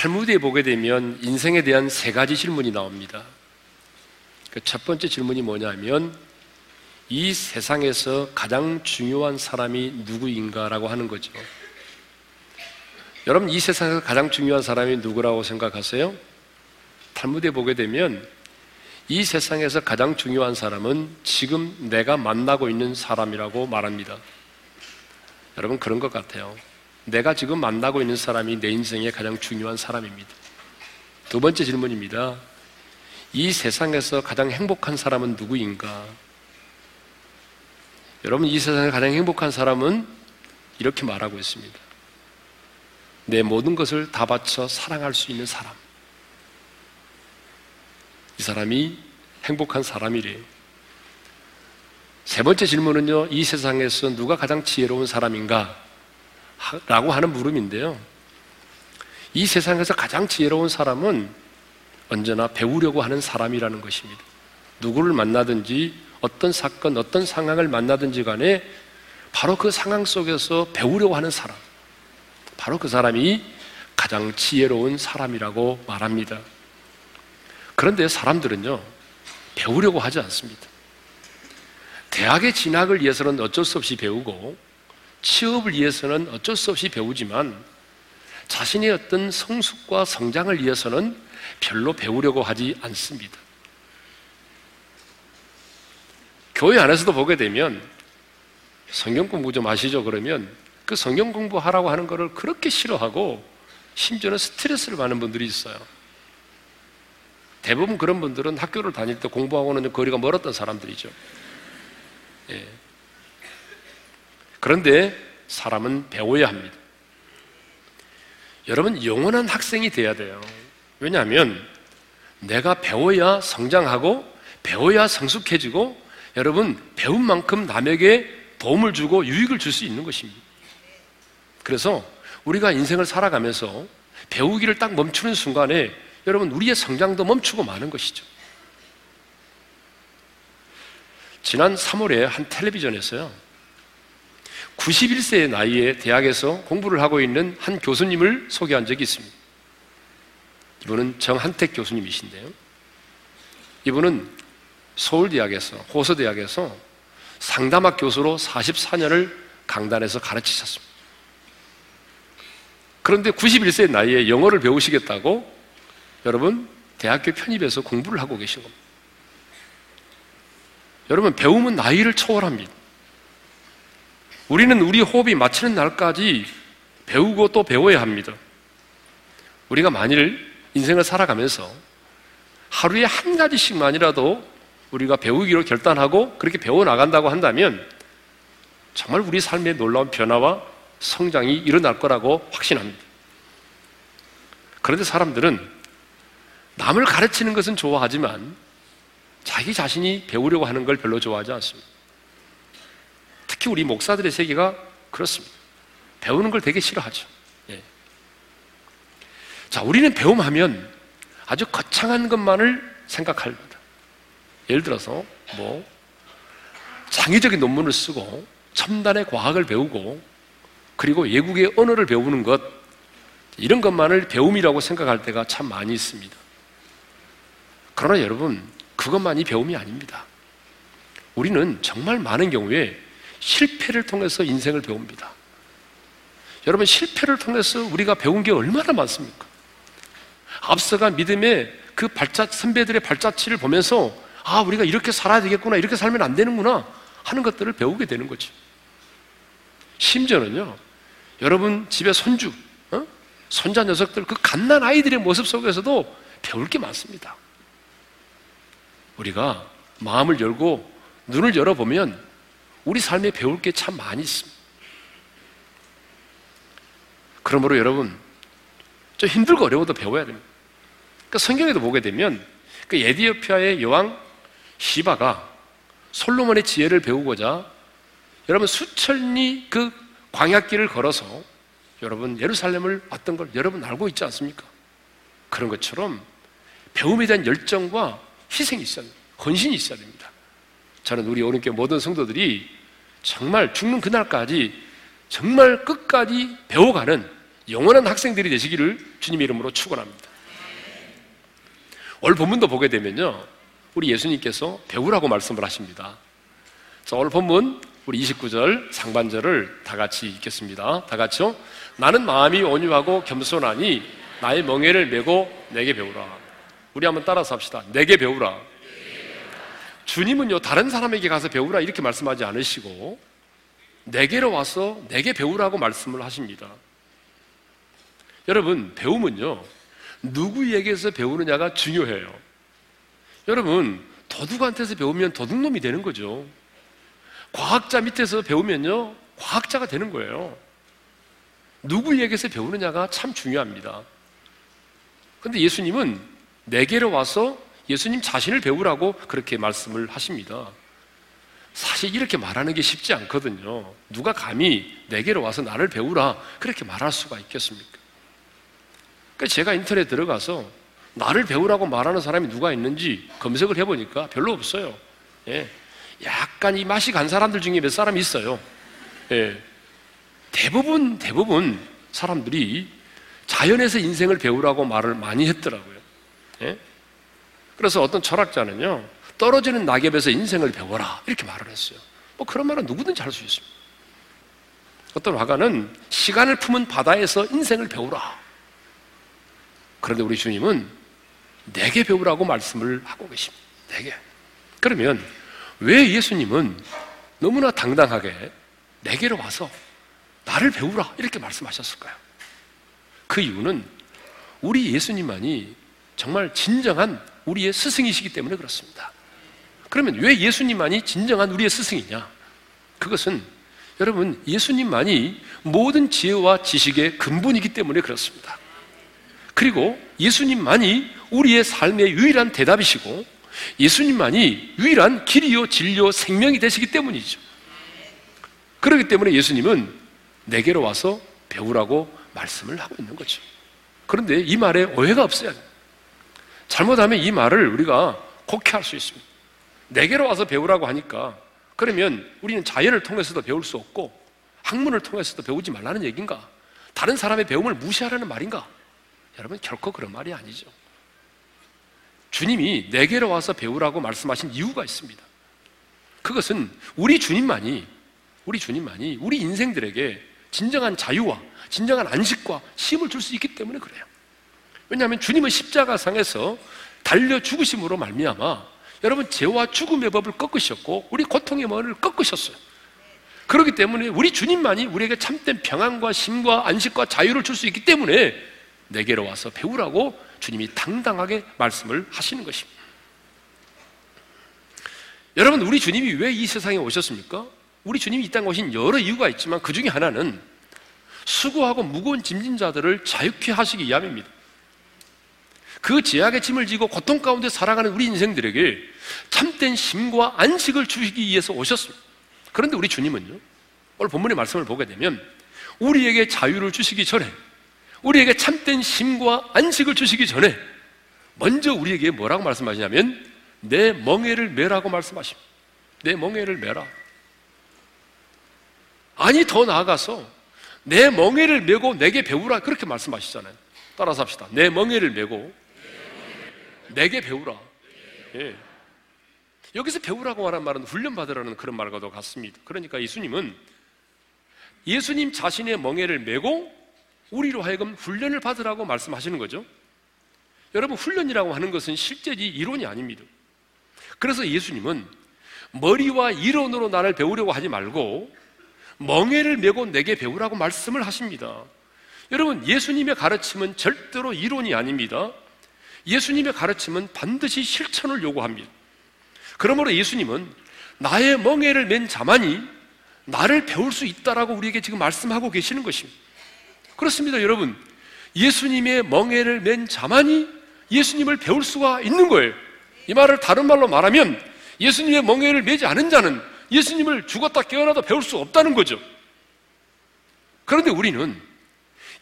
탈무드에 보게 되면 인생에 대한 세 가지 질문이 나옵니다. 그 첫 번째 질문이 뭐냐면 이 세상에서 가장 중요한 사람이 누구인가라고 하는 거죠. 여러분, 이 세상에서 가장 중요한 사람이 누구라고 생각하세요? 탈무드에 보게 되면 이 세상에서 가장 중요한 사람은 지금 내가 만나고 있는 사람이라고 말합니다. 여러분, 그런 것 같아요. 내가 지금 만나고 있는 사람이 내 인생의 가장 중요한 사람입니다. 두 번째 질문입니다. 이 세상에서 가장 행복한 사람은 누구인가? 여러분, 이 세상에서 가장 행복한 사람은 이렇게 말하고 있습니다. 내 모든 것을 다 바쳐 사랑할 수 있는 사람. 이 사람이 행복한 사람이래요. 세 번째 질문은요, 이 세상에서 누가 가장 지혜로운 사람인가? 라고 하는 물음인데요, 이 세상에서 가장 지혜로운 사람은 언제나 배우려고 하는 사람이라는 것입니다. 누구를 만나든지 어떤 사건, 어떤 상황을 만나든지 간에 바로 그 상황 속에서 배우려고 하는 사람, 바로 그 사람이 가장 지혜로운 사람이라고 말합니다. 그런데 사람들은요, 배우려고 하지 않습니다. 대학의 진학을 위해서는 어쩔 수 없이 배우고 취업을 위해서는 어쩔 수 없이 배우지만 자신의 어떤 성숙과 성장을 위해서는 별로 배우려고 하지 않습니다. 교회 안에서도 보게 되면 성경 공부 좀 하시죠 그러면 그 성경 공부하라고 하는 것을 그렇게 싫어하고 심지어는 스트레스를 받는 분들이 있어요. 대부분 그런 분들은 학교를 다닐 때 공부하고는 거리가 멀었던 사람들이죠. 예. 그런데 사람은 배워야 합니다. 여러분, 영원한 학생이 돼야 돼요. 왜냐하면 내가 배워야 성장하고 배워야 성숙해지고 여러분, 배운 만큼 남에게 도움을 주고 유익을 줄 수 있는 것입니다. 그래서 우리가 인생을 살아가면서 배우기를 딱 멈추는 순간에 여러분, 우리의 성장도 멈추고 마는 것이죠. 지난 3월에 한 텔레비전에서요, 91세의 나이에 대학에서 공부를 하고 있는 한 교수님을 소개한 적이 있습니다. 이분은 정한택 교수님이신데요, 이분은 서울대학에서, 호서대학에서 상담학 교수로 44년을 강단에서 가르치셨습니다. 그런데 91세의 나이에 영어를 배우시겠다고 여러분, 대학교 편입해서 공부를 하고 계신 겁니다. 여러분, 배움은 나이를 초월합니다. 우리는 우리 호흡이 마치는 날까지 배우고 또 배워야 합니다. 우리가 만일 인생을 살아가면서 하루에 한 가지씩만이라도 우리가 배우기로 결단하고 그렇게 배워나간다고 한다면 정말 우리 삶의 놀라운 변화와 성장이 일어날 거라고 확신합니다. 그런데 사람들은 남을 가르치는 것은 좋아하지만 자기 자신이 배우려고 하는 걸 별로 좋아하지 않습니다. 특히 우리 목사들의 세계가 그렇습니다. 배우는 걸 되게 싫어하죠. 예. 자, 우리는 배움하면 아주 거창한 것만을 생각합니다. 예를 들어서 뭐 창의적인 논문을 쓰고 첨단의 과학을 배우고 그리고 외국의 언어를 배우는 것, 이런 것만을 배움이라고 생각할 때가 참 많이 있습니다. 그러나 여러분, 그것만이 배움이 아닙니다. 우리는 정말 많은 경우에 실패를 통해서 인생을 배웁니다. 여러분, 실패를 통해서 우리가 배운 게 얼마나 많습니까? 앞서간 믿음의 그 선배들의 발자취를 보면서 아, 우리가 이렇게 살아야 되겠구나, 이렇게 살면 안 되는구나 하는 것들을 배우게 되는 거죠. 심지어는요, 여러분 집에 손주, 손자 녀석들, 그 갓난 아이들의 모습 속에서도 배울 게 많습니다. 우리가 마음을 열고 눈을 열어보면 우리 삶에 배울 게 참 많이 있습니다. 그러므로 여러분, 좀 힘들고 어려워도 배워야 됩니다. 그러니까 성경에도 보게 되면 그 에티오피아의 여왕 시바가 솔로몬의 지혜를 배우고자 여러분 수천리 그 광야길을 걸어서 여러분 예루살렘을 왔던 걸 여러분 알고 있지 않습니까? 그런 것처럼 배움에 대한 열정과 희생이 있어야 됩니다. 헌신이 있어야 됩니다. 저는 우리 오른교회 모든 성도들이 정말 죽는 그날까지 정말 끝까지 배워가는 영원한 학생들이 되시기를 주님의 이름으로 축원합니다. 오늘 본문도 보게 되면요, 우리 예수님께서 배우라고 말씀을 하십니다. 그래서 오늘 본문 우리 29절 상반절을 다 같이 읽겠습니다. 다 같이요. 나는 마음이 온유하고 겸손하니 나의 멍에를 메고 내게 배우라. 우리 한번 따라서 합시다. 내게 배우라. 주님은요, 다른 사람에게 가서 배우라 이렇게 말씀하지 않으시고 내게로 와서 내게 배우라고 말씀을 하십니다. 여러분, 배움은요 누구에게서 배우느냐가 중요해요. 여러분, 도둑한테서 배우면 도둑놈이 되는 거죠. 과학자 밑에서 배우면요 과학자가 되는 거예요. 누구에게서 배우느냐가 참 중요합니다. 그런데 예수님은 내게로 와서 예수님 자신을 배우라고 그렇게 말씀을 하십니다. 사실 이렇게 말하는 게 쉽지 않거든요. 누가 감히 내게로 와서 나를 배우라 그렇게 말할 수가 있겠습니까? 그래서 제가 인터넷에 들어가서 나를 배우라고 말하는 사람이 누가 있는지 검색을 해보니까 별로 없어요. 예. 약간 이 맛이 간 사람들 중에 몇 사람이 있어요. 예. 대부분 사람들이 자연에서 인생을 배우라고 말을 많이 했더라고요. 예? 그래서 어떤 철학자는요, 떨어지는 낙엽에서 인생을 배워라 이렇게 말을 했어요. 뭐 그런 말은 누구든지 할 수 있습니다. 어떤 화가는 시간을 품은 바다에서 인생을 배우라. 그런데 우리 주님은 내게 배우라고 말씀을 하고 계십니다. 내게. 그러면 왜 예수님은 너무나 당당하게 내게로 와서 나를 배우라 이렇게 말씀하셨을까요? 그 이유는 우리 예수님만이 정말 진정한 우리의 스승이시기 때문에 그렇습니다. 그러면 왜 예수님만이 진정한 우리의 스승이냐? 그것은 여러분, 예수님만이 모든 지혜와 지식의 근본이기 때문에 그렇습니다. 그리고 예수님만이 우리의 삶의 유일한 대답이시고 예수님만이 유일한 길이요 진리요 생명이 되시기 때문이죠. 그렇기 때문에 예수님은 내게로 와서 배우라고 말씀을 하고 있는 거죠. 그런데 이 말에 오해가 없어야 돼요. 잘못하면 이 말을 우리가 곡해할 수 있습니다. 내게로 와서 배우라고 하니까 그러면 우리는 자연을 통해서도 배울 수 없고 학문을 통해서도 배우지 말라는 얘기인가? 다른 사람의 배움을 무시하라는 말인가? 여러분, 결코 그런 말이 아니죠. 주님이 내게로 와서 배우라고 말씀하신 이유가 있습니다. 그것은 우리 주님만이 우리 인생들에게 진정한 자유와 진정한 안식과 쉼을 줄 수 있기 때문에 그래요. 왜냐하면 주님은 십자가상에서 달려 죽으심으로 말미암아 여러분, 죄와 죽음의 법을 꺾으셨고 우리 고통의 머리를 꺾으셨어요. 그렇기 때문에 우리 주님만이 우리에게 참된 평안과 쉼과 안식과 자유를 줄 수 있기 때문에 내게로 와서 배우라고 주님이 당당하게 말씀을 하시는 것입니다. 여러분, 우리 주님이 왜 이 세상에 오셨습니까? 우리 주님이 이 땅에 오신 여러 이유가 있지만 그 중에 하나는 수고하고 무거운 짐진 자들을 자유케 하시기 위함입니다. 그 죄악의 짐을 지고 고통 가운데 살아가는 우리 인생들에게 참된 쉼과 안식을 주시기 위해서 오셨습니다. 그런데 우리 주님은요, 오늘 본문의 말씀을 보게 되면 우리에게 자유를 주시기 전에, 우리에게 참된 쉼과 안식을 주시기 전에 먼저 우리에게 뭐라고 말씀하시냐면 내 멍에를 메라고 말씀하십니다. 내 멍에를 메라. 아니, 더 나아가서 내 멍에를 메고 내게 배우라 그렇게 말씀하시잖아요. 따라서 합시다. 내 멍에를 메고 내게 배우라. 예. 여기서 배우라고 하는 말은 훈련받으라는 그런 말과도 같습니다. 그러니까 예수님은 예수님 자신의 멍에를 메고 우리로 하여금 훈련을 받으라고 말씀하시는 거죠. 여러분, 훈련이라고 하는 것은 실제지 이론이 아닙니다. 그래서 예수님은 머리와 이론으로 나를 배우려고 하지 말고 멍에를 메고 내게 배우라고 말씀을 하십니다. 여러분, 예수님의 가르침은 절대로 이론이 아닙니다. 예수님의 가르침은 반드시 실천을 요구합니다. 그러므로 예수님은 나의 멍에를 맨 자만이 나를 배울 수 있다라고 우리에게 지금 말씀하고 계시는 것입니다. 그렇습니다, 여러분. 예수님의 멍에를 맨 자만이 예수님을 배울 수가 있는 거예요. 이 말을 다른 말로 말하면 예수님의 멍에를 메지 않은 자는 예수님을 죽었다 깨어나도 배울 수 없다는 거죠. 그런데 우리는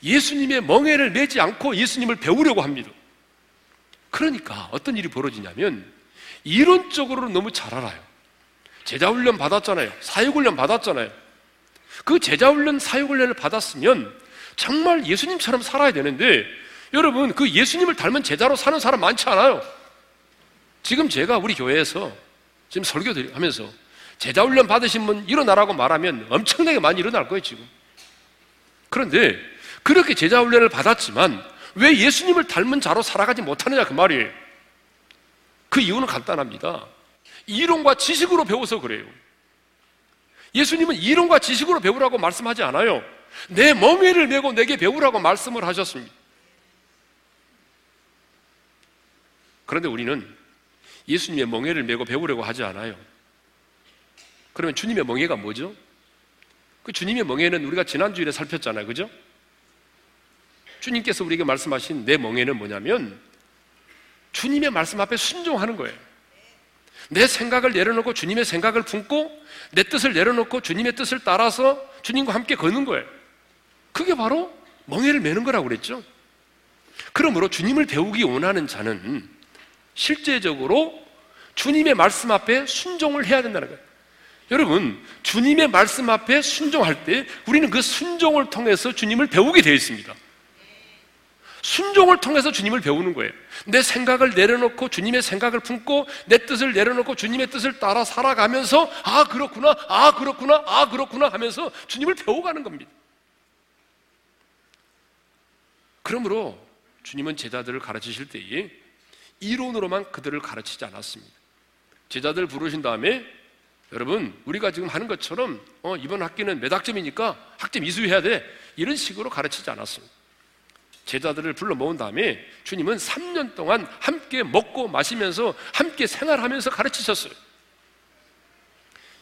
예수님의 멍에를 메지 않고 예수님을 배우려고 합니다. 그러니까 어떤 일이 벌어지냐면 이론적으로는 너무 잘 알아요. 제자훈련 받았잖아요. 사역훈련 받았잖아요. 그 제자훈련, 사역훈련을 받았으면 정말 예수님처럼 살아야 되는데, 여러분 그 예수님을 닮은 제자로 사는 사람 많지 않아요. 지금 제가 우리 교회에서 지금 설교하면서 제자 훈련 받으신 분 일어나라고 말하면 엄청나게 많이 일어날 거예요 지금. 그런데 그렇게 제자 훈련을 받았지만 왜 예수님을 닮은 자로 살아가지 못하느냐 그 말이에요. 그 이유는 간단합니다. 이론과 지식으로 배워서 그래요. 예수님은 이론과 지식으로 배우라고 말씀하지 않아요. 내 멍에를 메고 내게 배우라고 말씀을 하셨습니다. 그런데 우리는 예수님의 멍에를 메고 배우려고 하지 않아요. 그러면 주님의 멍에가 뭐죠? 그 주님의 멍에는 우리가 지난주일에 살폈잖아요, 그죠? 주님께서 우리에게 말씀하신 내 멍에는 뭐냐면 주님의 말씀 앞에 순종하는 거예요. 내 생각을 내려놓고 주님의 생각을 품고, 내 뜻을 내려놓고 주님의 뜻을 따라서 주님과 함께 걷는 거예요. 그게 바로 멍에를 메는 거라고 그랬죠. 그러므로 주님을 배우기 원하는 자는 실제적으로 주님의 말씀 앞에 순종을 해야 된다는 거예요. 여러분, 주님의 말씀 앞에 순종할 때 우리는 그 순종을 통해서 주님을 배우게 되어 있습니다. 순종을 통해서 주님을 배우는 거예요. 내 생각을 내려놓고 주님의 생각을 품고, 내 뜻을 내려놓고 주님의 뜻을 따라 살아가면서 아 그렇구나, 아 그렇구나, 아 그렇구나 하면서 주님을 배워가는 겁니다. 그러므로 주님은 제자들을 가르치실 때에 이론으로만 그들을 가르치지 않았습니다. 제자들 부르신 다음에 여러분 우리가 지금 하는 것처럼 이번 학기는 몇 학점이니까 학점 이수해야 돼, 이런 식으로 가르치지 않았습니다. 제자들을 불러 모은 다음에 주님은 3년 동안 함께 먹고 마시면서 함께 생활하면서 가르치셨어요.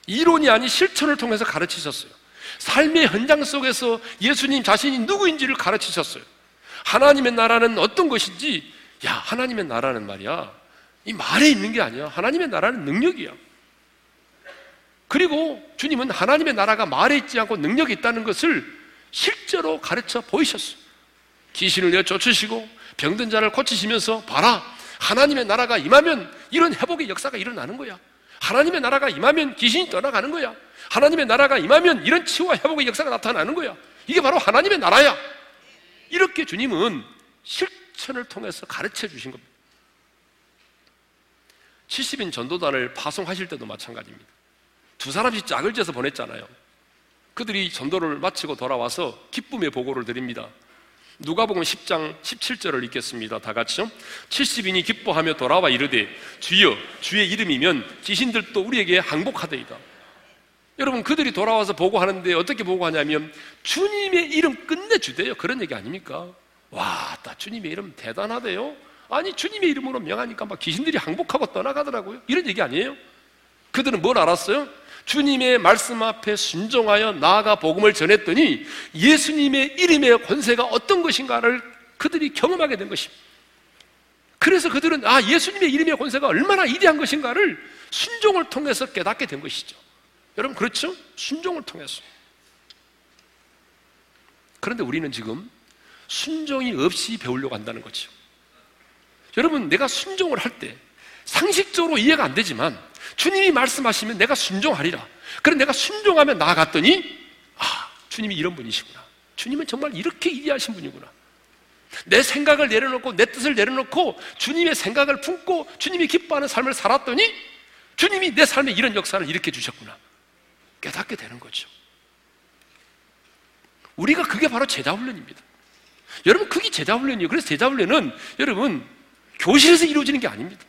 이론이 아닌 실천을 통해서 가르치셨어요. 삶의 현장 속에서 예수님 자신이 누구인지를 가르치셨어요. 하나님의 나라는 어떤 것인지, 야 하나님의 나라는 말이야 이 말에 있는 게 아니야, 하나님의 나라는 능력이야. 그리고 주님은 하나님의 나라가 말에 있지 않고 능력이 있다는 것을 실제로 가르쳐 보이셨어요. 귀신을 내쫓으시고 병든 자를 고치시면서 봐라, 하나님의 나라가 임하면 이런 회복의 역사가 일어나는 거야. 하나님의 나라가 임하면 귀신이 떠나가는 거야. 하나님의 나라가 임하면 이런 치유와 회복의 역사가 나타나는 거야. 이게 바로 하나님의 나라야. 이렇게 주님은 실천을 통해서 가르쳐 주신 겁니다. 70인 전도단을 파송하실 때도 마찬가지입니다. 두 사람씩 짝을 지어서 보냈잖아요. 그들이 전도를 마치고 돌아와서 기쁨의 보고를 드립니다. 누가복음 10장 17절을 읽겠습니다. 다 같이요. 70인이 기뻐하며 돌아와 이르되 주여, 주의 이름이면 귀신들도 우리에게 항복하더이다. 여러분 그들이 돌아와서 보고하는데 어떻게 보고하냐면 주님의 이름 끝내주대요. 그런 얘기 아닙니까? 와, 나 주님의 이름 대단하대요. 아니 주님의 이름으로 명하니까 막 귀신들이 항복하고 떠나가더라고요. 이런 얘기 아니에요. 그들은 뭘 알았어요? 주님의 말씀 앞에 순종하여 나아가 복음을 전했더니 예수님의 이름의 권세가 어떤 것인가를 그들이 경험하게 된 것입니다. 그래서 그들은 아 예수님의 이름의 권세가 얼마나 위대한 것인가를 순종을 통해서 깨닫게 된 것이죠. 여러분 그렇죠? 순종을 통해서. 그런데 우리는 지금 순종이 없이 배우려고 한다는 거죠. 여러분 내가 순종을 할 때 상식적으로 이해가 안 되지만 주님이 말씀하시면 내가 순종하리라. 그래서 내가 순종하며 나아갔더니 아 주님이 이런 분이시구나, 주님은 정말 이렇게 위대하신 분이구나. 내 생각을 내려놓고 내 뜻을 내려놓고 주님의 생각을 품고 주님이 기뻐하는 삶을 살았더니 주님이 내 삶에 이런 역사를 일으켜 주셨구나 깨닫게 되는 거죠. 우리가 그게 바로 제자훈련입니다. 여러분 그게 제자훈련이에요. 그래서 제자훈련은 여러분 교실에서 이루어지는 게 아닙니다.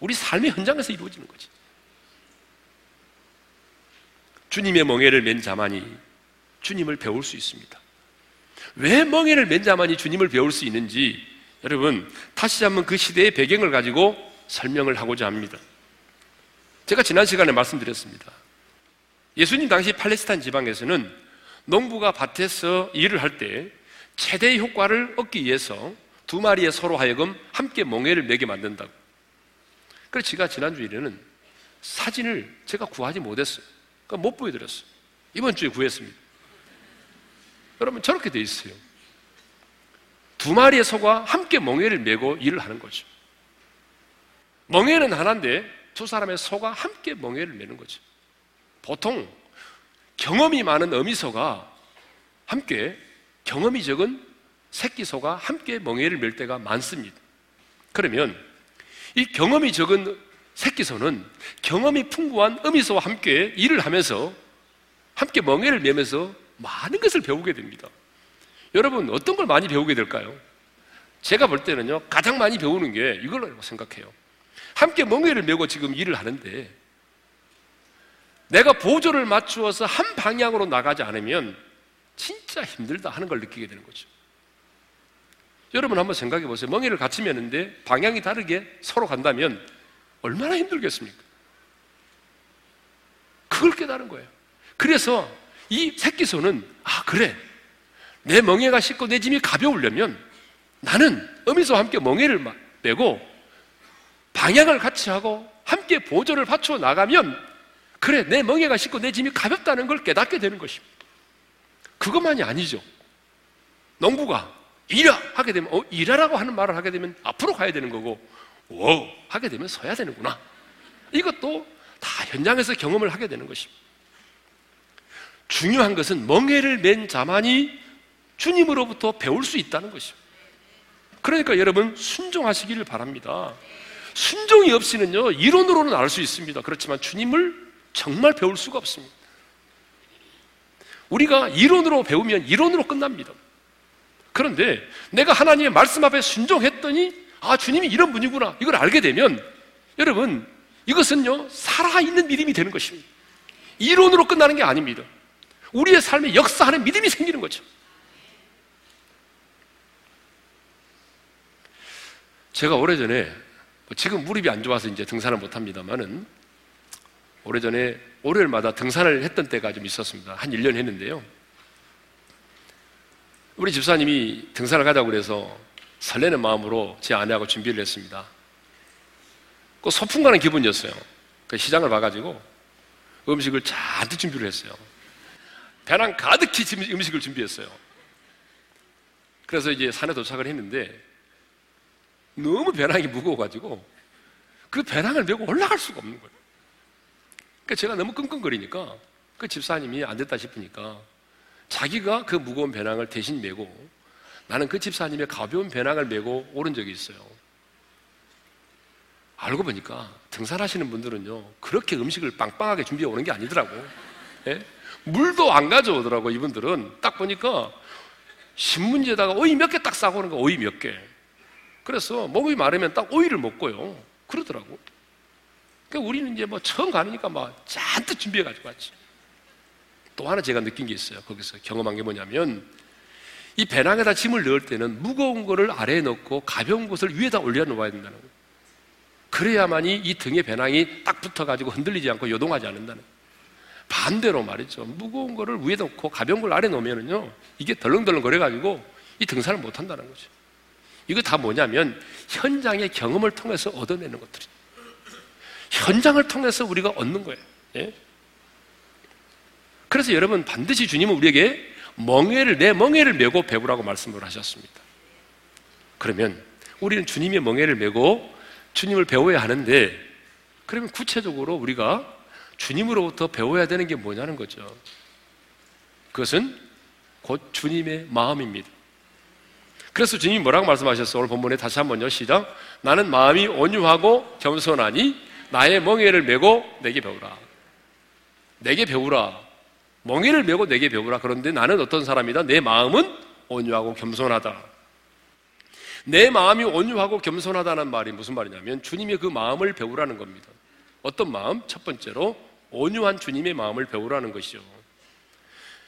우리 삶의 현장에서 이루어지는 거지. 주님의 멍에를 맨 자만이 주님을 배울 수 있습니다. 왜 멍에를 맨 자만이 주님을 배울 수 있는지 여러분 다시 한번 그 시대의 배경을 가지고 설명을 하고자 합니다. 제가 지난 시간에 말씀드렸습니다. 예수님 당시 팔레스타인 지방에서는 농부가 밭에서 일을 할 때 최대의 효과를 얻기 위해서 두 마리의 소로 하여금 함께 멍에를 메게 만든다고. 그래서 제가 지난주일에는 사진을 제가 구하지 못했어요. 그러니까 못 보여드렸어요. 이번 주에 구했습니다. 여러분 저렇게 돼 있어요. 두 마리의 소가 함께 멍에를 메고 일을 하는 거죠. 멍에는 하나인데 두 사람의 소가 함께 멍에를 메는 거죠. 보통 경험이 많은 어미소가 함께 경험이 적은 새끼소가 함께 멍에를 멜 때가 많습니다. 그러면 이 경험이 적은 새끼소는 경험이 풍부한 어미소와 함께 일을 하면서 함께 멍에를 메면서 많은 것을 배우게 됩니다. 여러분, 어떤 걸 많이 배우게 될까요? 제가 볼 때는요, 가장 많이 배우는 게 이걸로 생각해요. 함께 멍에를 메고 지금 일을 하는데 내가 보조를 맞추어서 한 방향으로 나가지 않으면 진짜 힘들다 하는 걸 느끼게 되는 거죠. 여러분 한번 생각해 보세요. 멍에를 같이 메는데 방향이 다르게 서로 간다면 얼마나 힘들겠습니까? 그걸 깨달은 거예요. 그래서 이 새끼소는 아 그래, 내 멍에가 쉽고 내 짐이 가벼우려면 나는 어미소와 함께 멍에를 메고 방향을 같이 하고 함께 보조를 받쳐 나가면 그래, 내 멍에가 쉽고 내 짐이 가볍다는 걸 깨닫게 되는 것입니다. 그것만이 아니죠. 농부가 일하! 하게 되면 일하라고 하는 말을 하게 되면 앞으로 가야 되는 거고 오! 하게 되면 서야 되는구나. 이것도 다 현장에서 경험을 하게 되는 것입니다. 중요한 것은 멍에를 맨 자만이 주님으로부터 배울 수 있다는 것입니다. 그러니까 여러분 순종하시기를 바랍니다. 순종이 없이는요 이론으로는 알 수 있습니다. 그렇지만 주님을 정말 배울 수가 없습니다. 우리가 이론으로 배우면 이론으로 끝납니다. 그런데 내가 하나님의 말씀 앞에 순종했더니 아 주님이 이런 분이구나 이걸 알게 되면 여러분 이것은요 살아있는 믿음이 되는 것입니다. 이론으로 끝나는 게 아닙니다. 우리의 삶에 역사하는 믿음이 생기는 거죠. 제가 오래전에 지금 무릎이 안 좋아서 이제 등산을 못합니다만은 오래전에 월요일마다 등산을 했던 때가 좀 있었습니다. 한 1년 했는데요. 우리 집사님이 등산을 가자고 그래서 설레는 마음으로 제 아내하고 준비를 했습니다. 그 소풍 가는 기분이었어요. 그 시장을 봐가지고 음식을 잔뜩 준비를 했어요. 배낭 가득히 음식을 준비했어요. 그래서 이제 산에 도착을 했는데 너무 배낭이 무거워가지고 그 배낭을 메고 올라갈 수가 없는 거예요. 그러니까 제가 너무 끙끙거리니까 그 집사님이 안 됐다 싶으니까 자기가 그 무거운 배낭을 대신 메고 나는 그 집사님의 가벼운 배낭을 메고 오른 적이 있어요. 알고 보니까 등산하시는 분들은요 그렇게 음식을 빵빵하게 준비해 오는 게 아니더라고. 예? 물도 안 가져오더라고. 이분들은 딱 보니까 신문지에다가 오이 몇 개 딱 싸고 오는 거. 오이 몇 개. 그래서 몸이 마르면 딱 오이를 먹고요 그러더라고. 그러니까 우리는 이제 뭐 처음 가니까 막 잔뜩 준비해 가지고 왔지. 또 하나 제가 느낀 게 있어요. 거기서 경험한 게 뭐냐면 이 배낭에다 짐을 넣을 때는 무거운 거를 아래에 넣고 가벼운 것을 위에다 올려놓아야 된다는 거예요. 그래야만이 이 등에 배낭이 딱 붙어가지고 흔들리지 않고 요동하지 않는다는 거예요. 반대로 말이죠. 무거운 거를 위에 놓고 가벼운 걸 아래 놓으면요 이게 덜렁덜렁 거려가지고 이 등산을 못 한다는 거죠. 이거 다 뭐냐면 현장의 경험을 통해서 얻어내는 것들이. 현장을 통해서 우리가 얻는 거예요. 예? 그래서 여러분 반드시 주님은 우리에게 내 멍에를 메고 배우라고 말씀을 하셨습니다. 그러면 우리는 주님의 멍에를 메고 주님을 배워야 하는데 그러면 구체적으로 우리가 주님으로부터 배워야 되는 게 뭐냐는 거죠. 그것은 곧 주님의 마음입니다. 그래서 주님이 뭐라고 말씀하셨어요? 오늘 본문에 다시 한번요. 시작. 나는 마음이 온유하고 겸손하니 나의 멍에를 메고 내게 배우라. 내게 배우라. 멍에를 메고 내게 배우라. 그런데 나는 어떤 사람이다? 내 마음은 온유하고 겸손하다. 내 마음이 온유하고 겸손하다는 말이 무슨 말이냐면 주님의 그 마음을 배우라는 겁니다. 어떤 마음? 첫 번째로 온유한 주님의 마음을 배우라는 것이죠.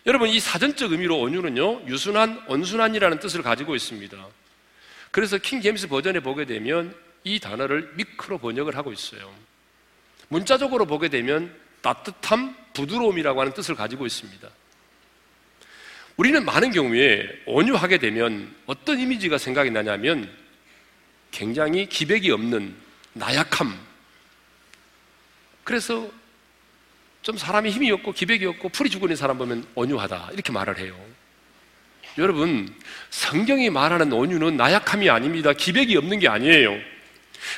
여러분 이 사전적 의미로 온유는요 유순한, 온순한이라는 뜻을 가지고 있습니다. 그래서 킹 제임스 버전에 보게 되면 이 단어를 미크로 번역을 하고 있어요. 문자적으로 보게 되면 따뜻함, 부드러움이라고 하는 뜻을 가지고 있습니다. 우리는 많은 경우에 온유하게 되면 어떤 이미지가 생각이 나냐면 굉장히 기백이 없는 나약함. 그래서 좀 사람이 힘이 없고 기백이 없고 풀이 죽은 사람 보면 온유하다 이렇게 말을 해요. 여러분 성경이 말하는 온유는 나약함이 아닙니다. 기백이 없는 게 아니에요.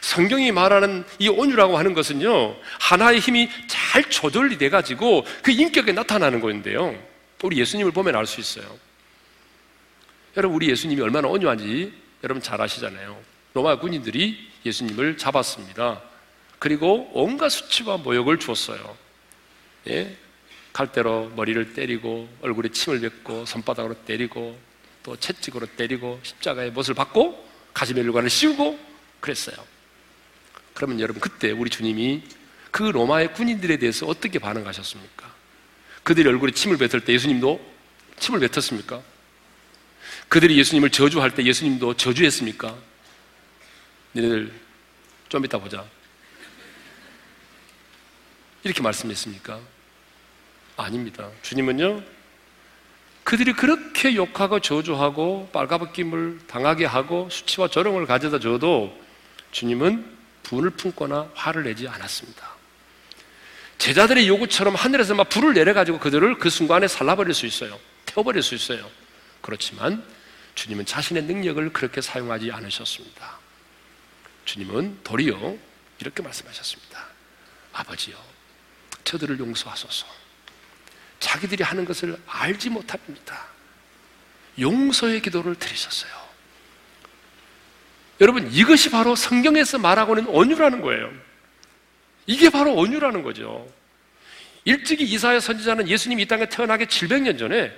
성경이 말하는 이 온유라고 하는 것은요 하나의 힘이 잘 조절이 돼가지고 그 인격에 나타나는 건데요 우리 예수님을 보면 알 수 있어요. 여러분, 우리 예수님이 얼마나 온유한지 여러분 잘 아시잖아요. 로마 군인들이 예수님을 잡았습니다. 그리고 온갖 수치와 모욕을 주었어요. 예? 칼대로 머리를 때리고, 얼굴에 침을 뱉고, 손바닥으로 때리고, 또 채찍으로 때리고, 십자가에 못을 박고, 가슴에 루관을 씌우고 그랬어요. 그러면 여러분, 그때 우리 주님이 그 로마의 군인들에 대해서 어떻게 반응하셨습니까? 그들이 얼굴에 침을 뱉을 때 예수님도 침을 뱉었습니까? 그들이 예수님을 저주할 때 예수님도 저주했습니까? 너희들 좀 이따 보자, 이렇게 말씀했습니까? 아닙니다. 주님은요, 그들이 그렇게 욕하고 저주하고 빨가벗김을 당하게 하고 수치와 조롱을 가져다 줘도 주님은 분을 품거나 화를 내지 않았습니다. 제자들의 요구처럼 하늘에서 막 불을 내려가지고 그들을 그 순간에 살라버릴 수 있어요. 태워버릴 수 있어요. 그렇지만 주님은 자신의 능력을 그렇게 사용하지 않으셨습니다. 주님은 도리어 이렇게 말씀하셨습니다. 아버지여, 저들을 용서하소서. 자기들이 하는 것을 알지 못합니다. 용서의 기도를 드리셨어요. 여러분, 이것이 바로 성경에서 말하고 있는 온유라는 거예요. 이게 바로 온유라는 거죠. 일찍이 이사야 선지자는 예수님이 이 땅에 태어나기 700년 전에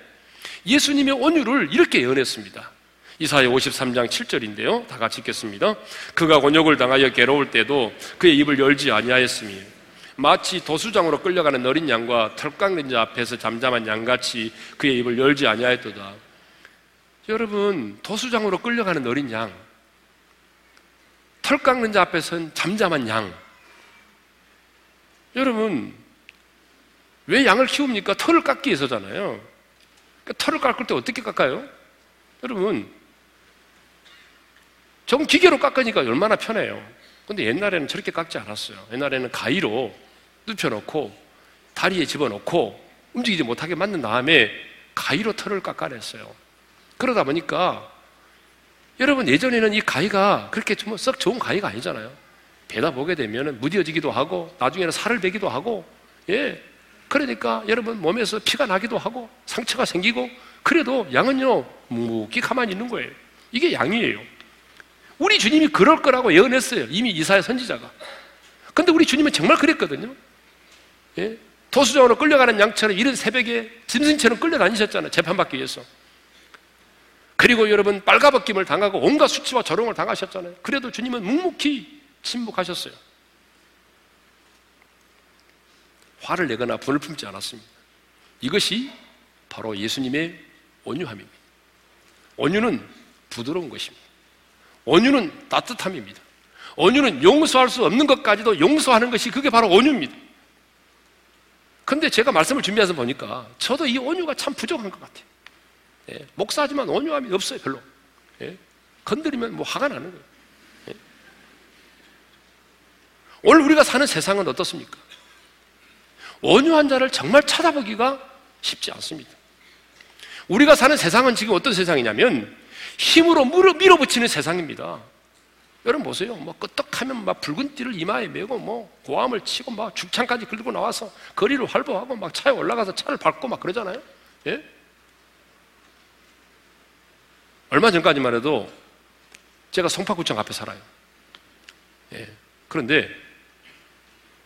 예수님의 온유를 이렇게 예언했습니다. 이사야 53장 7절인데요, 다 같이 읽겠습니다. 그가 곤욕을 당하여 괴로울 때도 그의 입을 열지 아니하였으니 마치 도수장으로 끌려가는 어린 양과 털 깎는 자 앞에서 잠잠한 양같이 그의 입을 열지 아니하였도다. 여러분, 도수장으로 끌려가는 어린 양, 털 깎는 자 앞에서는 잠잠한 양. 여러분, 왜 양을 키웁니까? 털을 깎기 위해서잖아요. 그러니까 털을 깎을 때 어떻게 깎아요? 여러분, 저건 기계로 깎으니까 얼마나 편해요. 근데 옛날에는 저렇게 깎지 않았어요. 옛날에는 가위로 눕혀놓고 다리에 집어넣고 움직이지 못하게 만든 다음에 가위로 털을 깎아냈어요. 그러다 보니까 여러분, 예전에는 이 가위가 그렇게 썩 좋은 가위가 아니잖아요. 베다 보게 되면 무뎌지기도 하고 나중에는 살을 베기도 하고, 예, 그러니까 여러분 몸에서 피가 나기도 하고 상처가 생기고, 그래도 양은요 묵묵히 가만히 있는 거예요. 이게 양이에요. 우리 주님이 그럴 거라고 예언했어요, 이미 이사야 선지자가. 근데 우리 주님은 정말 그랬거든요. 예? 도수장으로 끌려가는 양처럼 이른 새벽에 짐승처럼 끌려다니셨잖아요, 재판받기 위해서. 그리고 여러분, 빨가벗김을 당하고 온갖 수치와 조롱을 당하셨잖아요. 그래도 주님은 묵묵히 침묵하셨어요. 화를 내거나 분을 품지 않았습니다. 이것이 바로 예수님의 온유함입니다. 온유는 부드러운 것입니다. 온유는 따뜻함입니다. 온유는 용서할 수 없는 것까지도 용서하는 것이, 그게 바로 온유입니다. 그런데 제가 말씀을 준비해서 보니까 저도 이 온유가 참 부족한 것 같아요. 예, 목사지만 온유함이 없어요, 별로. 예, 건드리면 뭐 화가 나는 거예요. 예. 오늘 우리가 사는 세상은 어떻습니까? 온유한 자를 정말 찾아보기가 쉽지 않습니다. 우리가 사는 세상은 지금 어떤 세상이냐면 힘으로 밀어붙이는 세상입니다. 여러분 보세요. 뭐 끄떡하면 막 붉은 띠를 이마에 메고 뭐 고함을 치고 막 죽창까지 긁고 나와서 거리를 활보하고 막 차에 올라가서 차를 밟고 막 그러잖아요. 예? 얼마 전까지만 해도 제가 송파구청 앞에 살아요. 예. 그런데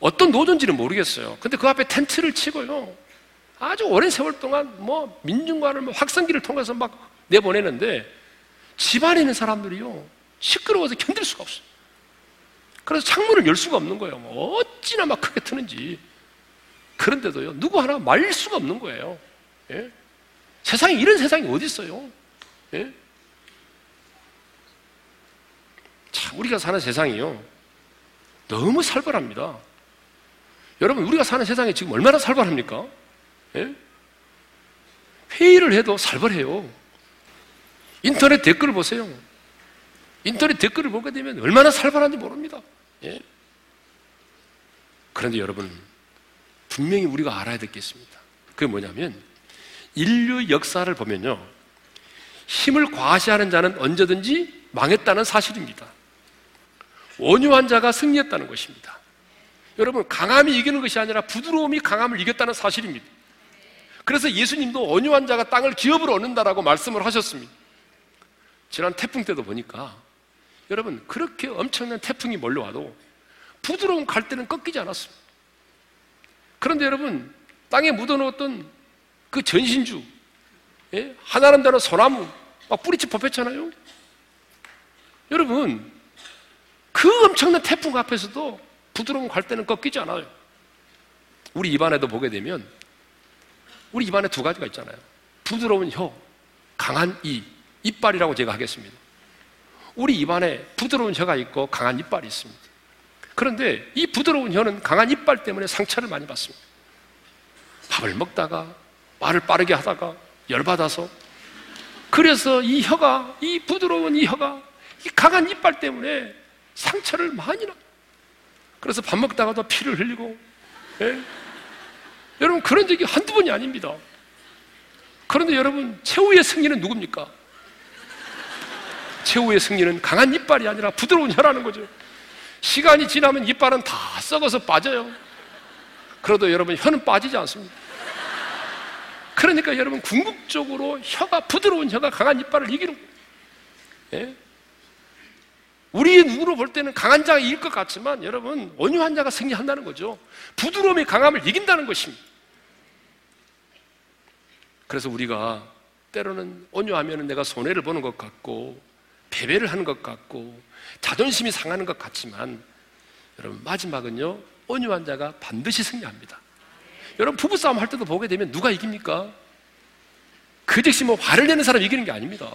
어떤 노조인지는 모르겠어요. 근데 그 앞에 텐트를 치고요, 아주 오랜 세월 동안 뭐 민중과를 뭐 확성기를 통해서 막 내보내는데 집안에 있는 사람들이요, 시끄러워서 견딜 수가 없어요. 그래서 창문을 열 수가 없는 거예요. 뭐 어찌나 막 크게 트는지. 그런데도요, 누구 하나 말릴 수가 없는 거예요. 예? 세상에 이런 세상이 어디 있어요? 예? 참, 우리가 사는 세상이요, 너무 살벌합니다. 여러분, 우리가 사는 세상이 지금 얼마나 살벌합니까? 예? 회의를 해도 살벌해요. 인터넷 댓글을 보세요. 인터넷 댓글을 보게 되면 얼마나 살벌한지 모릅니다. 예? 그런데 여러분, 분명히 우리가 알아야 될 게 있습니다. 그게 뭐냐면, 인류 역사를 보면요, 힘을 과시하는 자는 언제든지 망했다는 사실입니다. 온유한 자가 승리했다는 것입니다. 여러분, 강함이 이기는 것이 아니라 부드러움이 강함을 이겼다는 사실입니다. 그래서 예수님도 온유한 자가 땅을 기업으로 얻는다라고 말씀을 하셨습니다. 지난 태풍 때도 보니까 여러분 그렇게 엄청난 태풍이 몰려와도 부드러운 갈대는 꺾이지 않았습니다. 그런데 여러분 땅에 묻어놓았던 그 전신주, 예? 하나님대로 소나무 막 뿌리째 뽑혔잖아요. 여러분 그 엄청난 태풍 앞에서도 부드러운 갈대는 꺾이지 않아요. 우리 입안에도 보게 되면 우리 입안에 두 가지가 있잖아요. 부드러운 혀, 강한 이, 이빨이라고 제가 하겠습니다. 우리 입안에 부드러운 혀가 있고 강한 이빨이 있습니다. 그런데 이 부드러운 혀는 강한 이빨 때문에 상처를 많이 받습니다. 밥을 먹다가 말을 빠르게 하다가 열받아서, 그래서 이 혀가, 이 부드러운 이 혀가 이 강한 이빨 때문에 상처를 많이 납니다. 그래서 밥 먹다가도 피를 흘리고, 예? 여러분 그런 적이 한두 번이 아닙니다. 그런데 여러분 최후의 승리는 누굽니까? 최후의 승리는 강한 이빨이 아니라 부드러운 혀라는 거죠. 시간이 지나면 이빨은 다 썩어서 빠져요. 그래도 여러분 혀는 빠지지 않습니다. 그러니까 여러분 궁극적으로 혀가, 부드러운 혀가 강한 이빨을 이기는 거예요. 예? 우리의 눈으로 볼 때는 강한 자가 이길 것 같지만 여러분 온유한 자가 승리한다는 거죠. 부드러움이 강함을 이긴다는 것입니다. 그래서 우리가 때로는 온유하면 내가 손해를 보는 것 같고 패배를 하는 것 같고 자존심이 상하는 것 같지만 여러분 마지막은요 온유한 자가 반드시 승리합니다. 여러분 부부싸움 할 때도 보게 되면 누가 이깁니까? 그 즉시 뭐 화를 내는 사람이 이기는 게 아닙니다.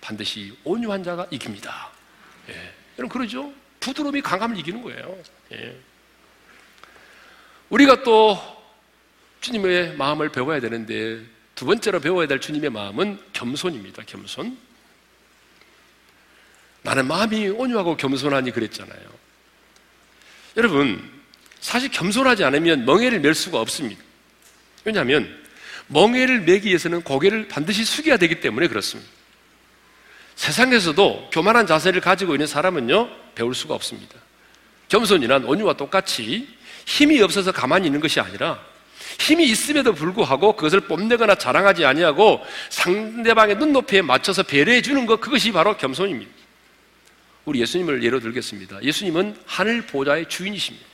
반드시 온유한 자가 이깁니다. 예, 여러분 그러죠? 부드러움이 강함을 이기는 거예요. 예. 우리가 또 주님의 마음을 배워야 되는데 두 번째로 배워야 될 주님의 마음은 겸손입니다. 겸손. 나는 마음이 온유하고 겸손하니 그랬잖아요. 여러분 사실 겸손하지 않으면 멍에를 맬 수가 없습니다. 왜냐하면 멍에를 매기 위해서는 고개를 반드시 숙여야 되기 때문에 그렇습니다. 세상에서도 교만한 자세를 가지고 있는 사람은요 배울 수가 없습니다. 겸손이란 온유와 똑같이 힘이 없어서 가만히 있는 것이 아니라 힘이 있음에도 불구하고 그것을 뽐내거나 자랑하지 아니하고 상대방의 눈높이에 맞춰서 배려해 주는 것, 그것이 바로 겸손입니다. 우리 예수님을 예로 들겠습니다. 예수님은 하늘 보좌의 주인이십니다.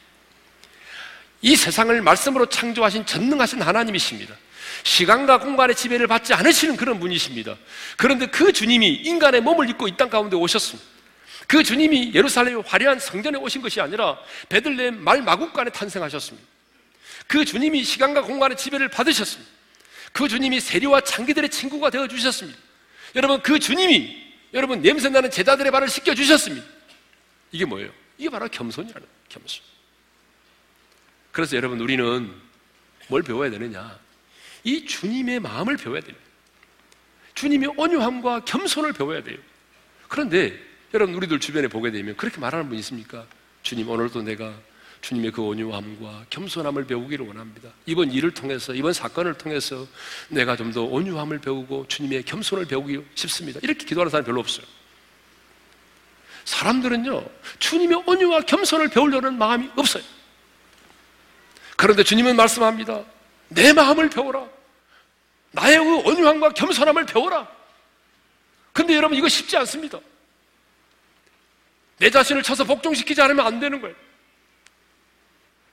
이 세상을 말씀으로 창조하신 전능하신 하나님이십니다. 시간과 공간의 지배를 받지 않으시는 그런 분이십니다. 그런데 그 주님이 인간의 몸을 입고 이 땅 가운데 오셨습니다. 그 주님이 예루살렘의 화려한 성전에 오신 것이 아니라 베들레헴 말마구간에 탄생하셨습니다. 그 주님이 시간과 공간의 지배를 받으셨습니다. 그 주님이 세리와 창기들의 친구가 되어주셨습니다. 여러분 그 주님이 여러분 냄새나는 제자들의 발을 씻겨주셨습니다. 이게 뭐예요? 이게 바로 겸손이라는, 겸손. 그래서 여러분 우리는 뭘 배워야 되느냐? 이 주님의 마음을 배워야 돼요. 주님의 온유함과 겸손을 배워야 돼요. 그런데 여러분 우리들 주변에 보게 되면 그렇게 말하는 분이 있습니까? 주님 오늘도 내가 주님의 그 온유함과 겸손함을 배우기를 원합니다. 이번 일을 통해서, 이번 사건을 통해서 내가 좀 더 온유함을 배우고 주님의 겸손을 배우기 싶습니다. 이렇게 기도하는 사람이 별로 없어요. 사람들은요 주님의 온유와 겸손을 배우려는 마음이 없어요. 그런데 주님은 말씀합니다. 내 마음을 배워라. 나의 그 온유함과 겸손함을 배워라. 근데 여러분 이거 쉽지 않습니다. 내 자신을 쳐서 복종시키지 않으면 안 되는 거예요.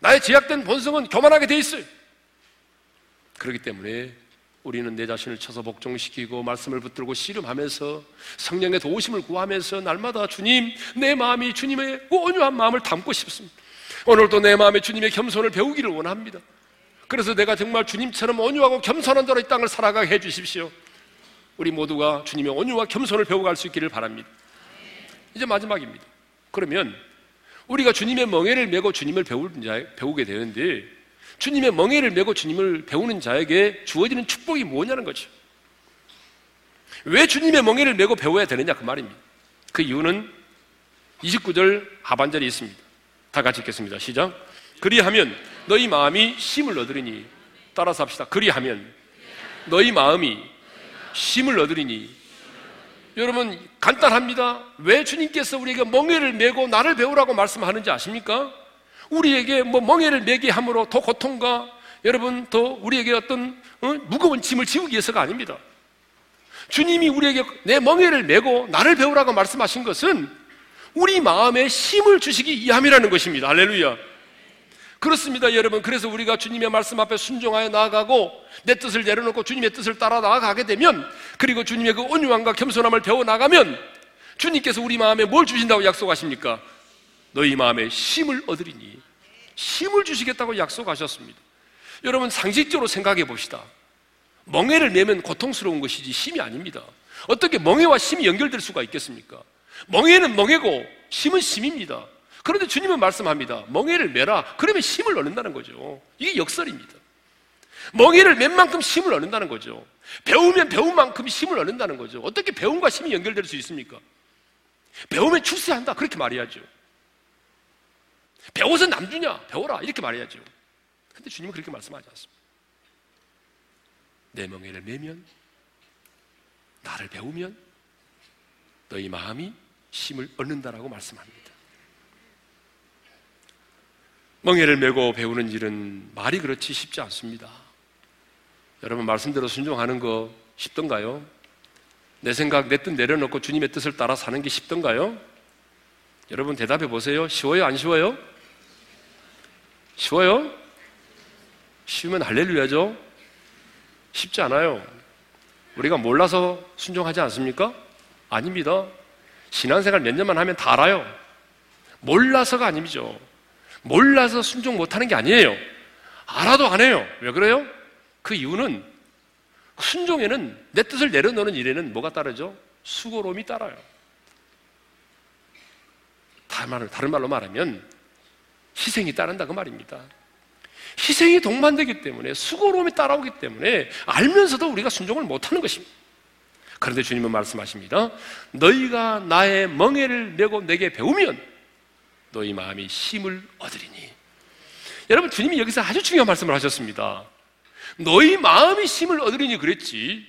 나의 제약된 본성은 교만하게 돼 있어요. 그렇기 때문에 우리는 내 자신을 쳐서 복종시키고 말씀을 붙들고 씨름하면서 성령의 도우심을 구하면서 날마다 주님, 내 마음이 주님의 온유한 마음을 담고 싶습니다. 오늘도 내 마음에 주님의 겸손을 배우기를 원합니다. 그래서 내가 정말 주님처럼 온유하고 겸손한 자로 이 땅을 살아가게 해주십시오. 우리 모두가 주님의 온유와 겸손을 배워갈 수 있기를 바랍니다. 이제 마지막입니다. 그러면 우리가 주님의 멍에를 메고 주님을 배우게 되는데 주님의 멍에를 메고 주님을 배우는 자에게 주어지는 축복이 뭐냐는 거죠. 왜 주님의 멍에를 메고 배워야 되느냐 그 말입니다. 그 이유는 29절 하반절에 있습니다. 다 같이 읽겠습니다. 시작. 그리하면 너희 마음이 쉼을 얻으리니. 따라서 합시다. 그리하면 너희 마음이 쉼을 얻으리니. 여러분 간단합니다. 왜 주님께서 우리에게 멍에를 메고 나를 배우라고 말씀하는지 아십니까? 우리에게 뭐 멍에를 메게 함으로 더 고통과 여러분 더 우리에게 어떤 무거운 짐을 지우기 위해서가 아닙니다. 주님이 우리에게 내 멍에를 메고 나를 배우라고 말씀하신 것은 우리 마음에 힘을 주시기 위함이라는 것입니다. 할렐루야. 그렇습니다, 여러분. 그래서 우리가 주님의 말씀 앞에 순종하여 나아가고 내 뜻을 내려놓고 주님의 뜻을 따라 나아가게 되면, 그리고 주님의 그 온유함과 겸손함을 배워나가면 주님께서 우리 마음에 뭘 주신다고 약속하십니까? 너희 마음에 힘을 얻으리니, 힘을 주시겠다고 약속하셨습니다. 여러분, 상식적으로 생각해 봅시다. 멍에를 메면 고통스러운 것이지 힘이 아닙니다. 어떻게 멍에와 힘이 연결될 수가 있겠습니까? 멍에는 멍에고 힘은 힘입니다. 그런데 주님은 말씀합니다. 멍에를 메라. 그러면 힘을 얻는다는 거죠. 이게 역설입니다. 멍에를 맨 만큼 힘을 얻는다는 거죠. 배우면 배운 만큼 힘을 얻는다는 거죠. 어떻게 배움과 힘이 연결될 수 있습니까? 배우면 출세한다, 그렇게 말해야죠. 배워서 남주냐, 배워라, 이렇게 말해야죠. 그런데 주님은 그렇게 말씀하지 않습니다. 내 멍에를 메면, 나를 배우면 너희 마음이 힘을 얻는다라고 말씀합니다. 멍에를 메고 배우는 일은 말이 그렇지 쉽지 않습니다. 여러분, 말씀대로 순종하는 거 쉽던가요? 내 생각, 내 뜻 내려놓고 주님의 뜻을 따라 사는 게 쉽던가요? 여러분, 대답해 보세요. 쉬워요? 안 쉬워요? 쉬워요? 쉬우면 할렐루야죠? 쉽지 않아요. 우리가 몰라서 순종하지 않습니까? 아닙니다. 신앙생활 몇 년만 하면 다 알아요. 몰라서가 아니죠. 몰라서 순종 못하는 게 아니에요. 알아도 안 해요. 왜 그래요? 그 이유는 순종에는, 내 뜻을 내려놓는 일에는 뭐가 따르죠? 수고로움이 따라요. 다른 말로 말하면 희생이 따른다, 그 말입니다. 희생이 동반되기 때문에, 수고로움이 따라오기 때문에 알면서도 우리가 순종을 못하는 것입니다. 그런데 주님은 말씀하십니다. 너희가 나의 멍에를 메고 내게 배우면 너희 마음이 힘을 얻으리니. 여러분, 주님이 여기서 아주 중요한 말씀을 하셨습니다. 너희 마음이 힘을 얻으리니 그랬지,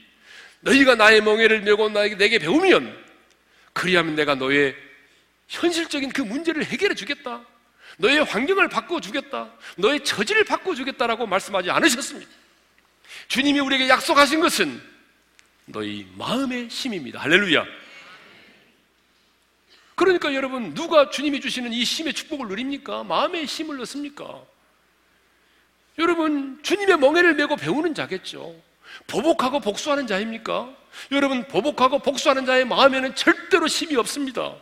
너희가 나의 멍에를 메고 내게 배우면, 그리하면 내가 너의 현실적인 그 문제를 해결해 주겠다, 너의 환경을 바꿔주겠다, 너의 처지를 바꿔주겠다라고 말씀하지 않으셨습니다. 주님이 우리에게 약속하신 것은 너희 마음의 힘입니다. 할렐루야. 그러니까 여러분, 누가 주님이 주시는 이 힘의 축복을 누립니까? 마음의 힘을 얻습니까? 여러분, 주님의 멍에를 메고 배우는 자겠죠. 보복하고 복수하는 자입니까? 여러분, 보복하고 복수하는 자의 마음에는 절대로 힘이 없습니다.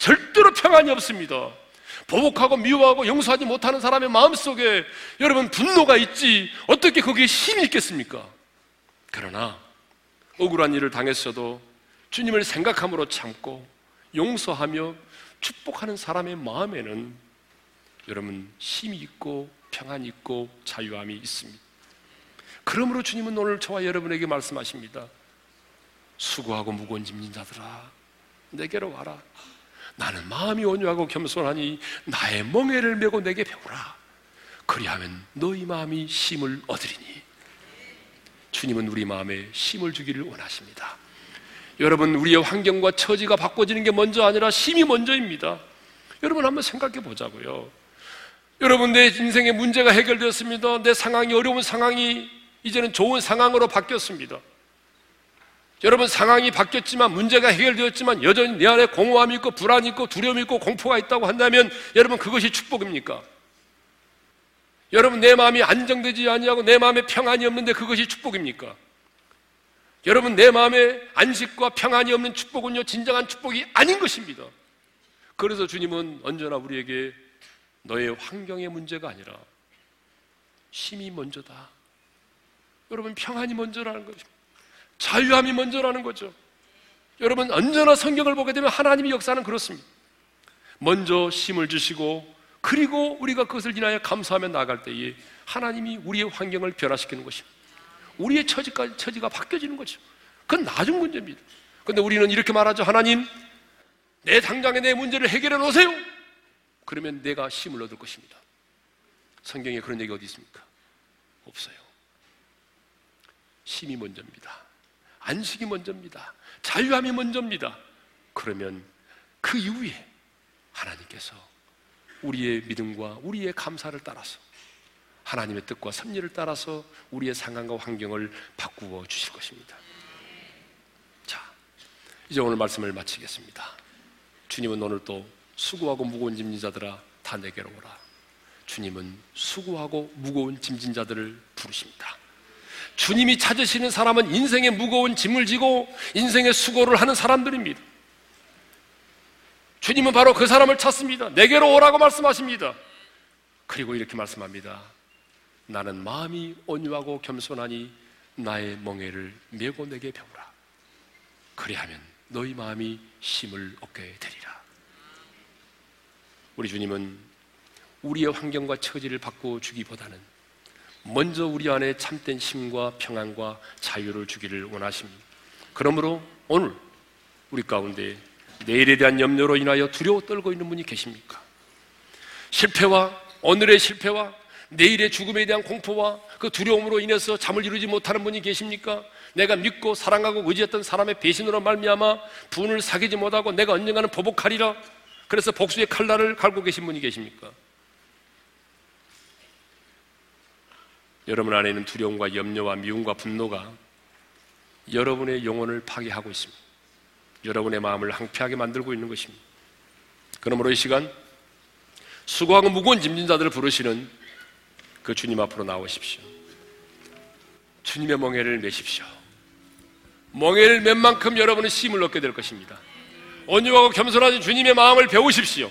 절대로 평안이 없습니다. 보복하고 미워하고 용서하지 못하는 사람의 마음속에 여러분, 분노가 있지 어떻게 거기에 힘이 있겠습니까? 그러나 억울한 일을 당했어도 주님을 생각함으로 참고 용서하며 축복하는 사람의 마음에는 여러분, 힘이 있고 평안이 있고 자유함이 있습니다. 그러므로 주님은 오늘 저와 여러분에게 말씀하십니다. 수고하고 무거운 짐진 자들아, 내게로 와라. 나는 마음이 온유하고 겸손하니 나의 멍에를 메고 내게 배우라. 그리하면 너희 마음이 힘을 얻으리니. 주님은 우리 마음에 힘을 주기를 원하십니다. 여러분, 우리의 환경과 처지가 바꿔지는 게 먼저 아니라 힘이 먼저입니다. 여러분, 한번 생각해 보자고요. 여러분, 내 인생의 문제가 해결되었습니다. 내 상황이, 어려운 상황이 이제는 좋은 상황으로 바뀌었습니다. 여러분, 상황이 바뀌었지만, 문제가 해결되었지만 여전히 내 안에 공허함이 있고 불안이 있고 두려움이 있고 공포가 있다고 한다면 여러분, 그것이 축복입니까? 여러분, 내 마음이 안정되지 아니하고 내 마음에 평안이 없는데 그것이 축복입니까? 여러분, 내 마음에 안식과 평안이 없는 축복은요, 진정한 축복이 아닌 것입니다. 그래서 주님은 언제나 우리에게 너의 환경의 문제가 아니라 힘이 먼저다. 여러분, 평안이 먼저라는 것입니다. 자유함이 먼저라는 거죠. 여러분, 언제나 성경을 보게 되면 하나님의 역사는 그렇습니다. 먼저 힘을 주시고, 그리고 우리가 그것을 인하여 감사하며 나아갈 때에 하나님이 우리의 환경을 변화시키는 것입니다. 우리의 처지가 바뀌어지는 거죠. 그건 나중 문제입니다. 그런데 우리는 이렇게 말하죠. 하나님, 내 당장의 내 문제를 해결해 놓으세요. 그러면 내가 힘을 얻을 것입니다. 성경에 그런 얘기 어디 있습니까? 없어요. 힘이 먼저입니다. 안식이 먼저입니다. 자유함이 먼저입니다. 그러면 그 이후에 하나님께서 우리의 믿음과 우리의 감사를 따라서, 하나님의 뜻과 섭리를 따라서 우리의 상황과 환경을 바꾸어 주실 것입니다. 이제 오늘 말씀을 마치겠습니다. 주님은 오늘 또 수고하고 무거운 짐진 자들아 다 내게로 오라. 주님은 수고하고 무거운 짐진 자들을 부르십니다. 주님이 찾으시는 사람은 인생의 무거운 짐을 지고 인생의 수고를 하는 사람들입니다. 주님은 바로 그 사람을 찾습니다. 내게로 오라고 말씀하십니다. 그리고 이렇게 말씀합니다. 나는 마음이 온유하고 겸손하니 나의 멍에를 메고 내게 배우라. 그리하면 너희 마음이 힘을 얻게 되리라. 우리 주님은 우리의 환경과 처지를 바꿔주기보다는 먼저 우리 안에 참된 힘과 평안과 자유를 주기를 원하십니다. 그러므로 오늘 우리 가운데 내일에 대한 염려로 인하여 두려워 떨고 있는 분이 계십니까? 실패와 오늘의 실패와 내일의 죽음에 대한 공포와 그 두려움으로 인해서 잠을 이루지 못하는 분이 계십니까? 내가 믿고 사랑하고 의지했던 사람의 배신으로 말미암아 분을 사귀지 못하고 내가 언젠가는 보복하리라 그래서 복수의 칼날을 갈고 계신 분이 계십니까? 여러분 안에는 두려움과 염려와 미움과 분노가 여러분의 영혼을 파괴하고 있습니다. 여러분의 마음을 황폐하게 만들고 있는 것입니다. 그러므로 이 시간 수고하고 무거운 짐진 자들을 부르시는 그 주님 앞으로 나오십시오. 주님의 멍에를 메십시오. 멍에를 맨 만큼 여러분은 힘을 얻게 될 것입니다. 온유하고 겸손하신 주님의 마음을 배우십시오.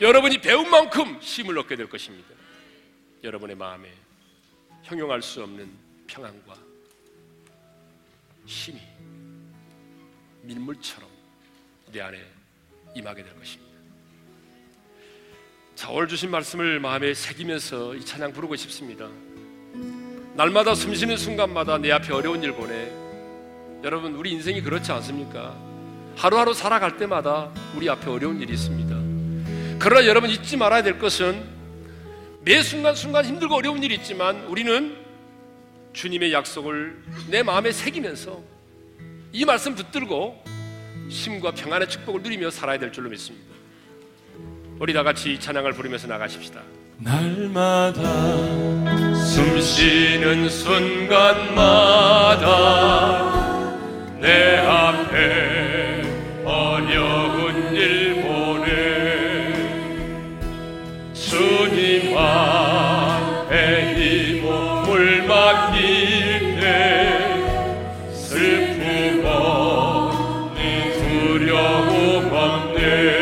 여러분이 배운 만큼 힘을 얻게 될 것입니다. 여러분의 마음에 형용할 수 없는 평안과 힘이 밀물처럼 내 안에 임하게 될 것입니다. 자, 오늘 주신 말씀을 마음에 새기면서 이 찬양 부르고 싶습니다. 날마다 숨쉬는 순간마다 내 앞에 어려운 일 보내. 여러분, 우리 인생이 그렇지 않습니까? 하루하루 살아갈 때마다 우리 앞에 어려운 일이 있습니다. 그러나 여러분 잊지 말아야 될 것은 매 순간순간 힘들고 어려운 일이 있지만 우리는 주님의 약속을 내 마음에 새기면서 이 말씀 붙들고 힘과 평안의 축복을 누리며 살아야 될 줄로 믿습니다. 우리 다 같이 찬양을 부르면서 나가십시다. 날마다 숨쉬는 순간마다 내 앞에 어려운 일 보내. 주님 앞에 이 몸을 맡길 때 슬픔 없는 두려움 없네.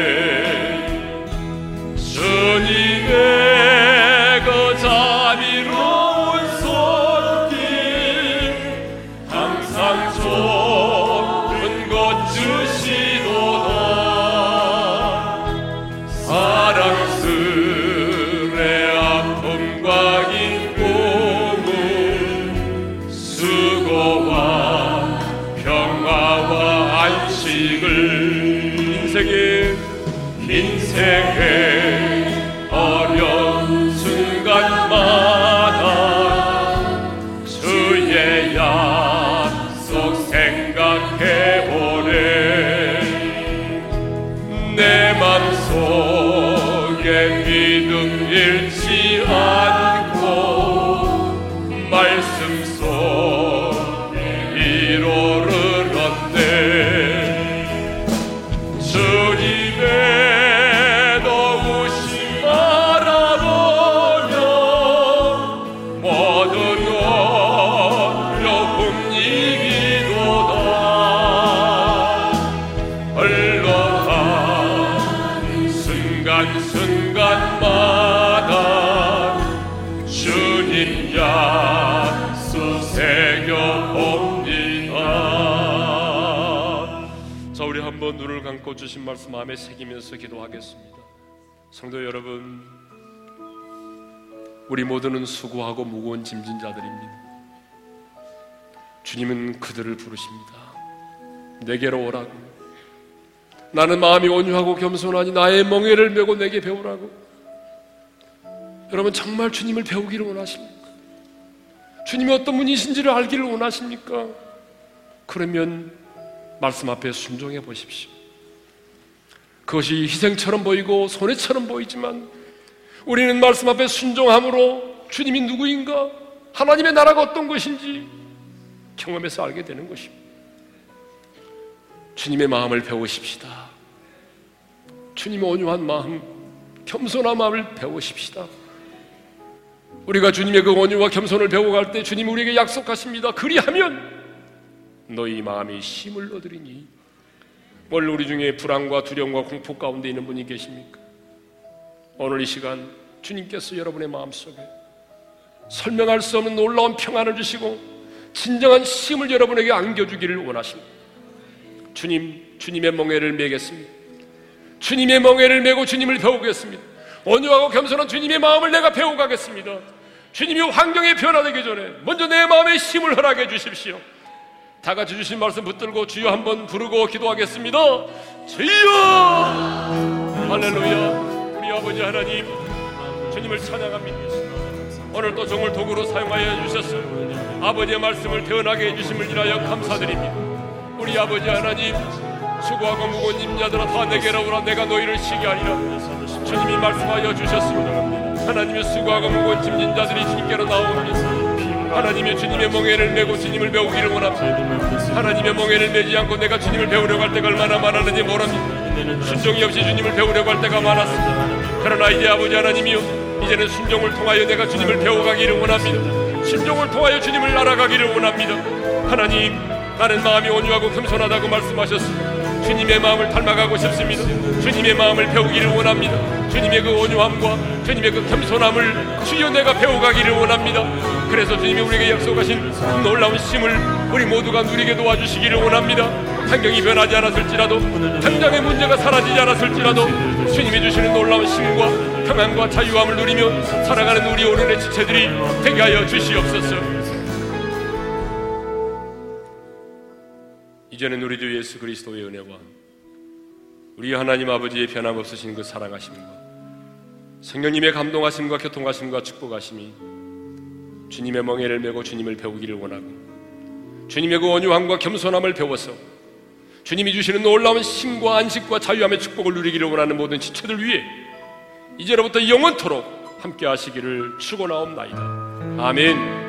주신 말씀 마음에 새기면서 기도하겠습니다. 성도 여러분, 우리 모두는 수고하고 무거운 짐진 자들입니다. 주님은 그들을 부르십니다. 내게로 오라고. 나는 마음이 온유하고 겸손하니 나의 멍에를 메고 내게 배우라고. 여러분 정말 주님을 배우기를 원하십니까? 주님이 어떤 분이신지를 알기를 원하십니까? 그러면 말씀 앞에 순종해 보십시오. 그것이 희생처럼 보이고 손해처럼 보이지만 우리는 말씀 앞에 순종함으로 주님이 누구인가, 하나님의 나라가 어떤 것인지 경험해서 알게 되는 것입니다. 주님의 마음을 배우십시다. 주님의 온유한 마음, 겸손한 마음을 배우십시다. 우리가 주님의 그 온유와 겸손을 배워갈 때 주님 우리에게 약속하십니다. 그리하면 너희 마음이 힘을 얻으리니. 오늘 우리 중에 불안과 두려움과 공포 가운데 있는 분이 계십니까? 오늘 이 시간 주님께서 여러분의 마음속에 설명할 수 없는 놀라운 평안을 주시고 진정한 힘을 여러분에게 안겨주기를 원하십니다. 주님의 멍에를 매겠습니다. 주님의 멍에를 메고 주님을 배우겠습니다. 온유하고 겸손한 주님의 마음을 내가 배워가겠습니다. 주님이 환경에 변화되기 전에 먼저 내 마음에 힘을 허락해 주십시오. 다 같이 주신 말씀 붙들고 주여 한번 부르고 기도하겠습니다. 주여! 할렐루야! 우리 아버지 하나님, 주님을 찬양합니다. 오늘 또 종을 도구로 사용하여 주셨어요. 아버지의 말씀을 태어나게 해주심을 인하여 감사드립니다. 우리 아버지 하나님, 수고하고 무거운 짐자들아 다 내게로 오라, 내가 너희를 쉬게 하리라 주님이 말씀하여 주셨습니다. 하나님의 수고하고 무거운 짐진 자들이 주님께로 나옵니다. 하나님의 주님의 멍에를 메고 주님을 배우기를 원합니다. 하나님의 멍에를 메지 않고 내가 주님을 배우려고 할 때가 얼마나 많았는지 모릅니다. 순종이 없이 주님을 배우려고 할 때가 많았습니다. 그러나 이제 아버지 하나님이요, 이제는 순종을 통하여 내가 주님을 배워가기를 원합니다. 순종을 통하여 주님을 알아가기를 원합니다. 하나님, 나는 마음이 온유하고 겸손하다고 말씀하셨습니다. 주님의 마음을 닮아가고 싶습니다. 주님의 마음을 배우기를 원합니다. 주님의 그 온유함과 주님의 그 겸손함을 주여 내가 배워가기를 원합니다. 그래서 주님이 우리에게 약속하신 놀라운 힘을 우리 모두가 누리게 도와주시기를 원합니다. 환경이 변하지 않았을지라도, 당장의 문제가 사라지지 않았을지라도 주님이 주시는 놀라운 힘과 평안과 자유함을 누리며 살아가는 우리 오늘의 지체들이 되게 하여 주시옵소서. 이제는 우리 주 예수 그리스도의 은혜와 우리 하나님 아버지의 변함없으신 그 사랑하심과 성령님의 감동하심과 교통하심과 축복하심이 주님의 멍에를 메고 주님을 배우기를 원하고 주님의 그 온유함과 겸손함을 배워서 주님이 주시는 놀라운 힘과 안식과 자유함의 축복을 누리기를 원하는 모든 지체들 위해 이제로부터 영원토록 함께 하시기를 축원하옵나이다. 아멘.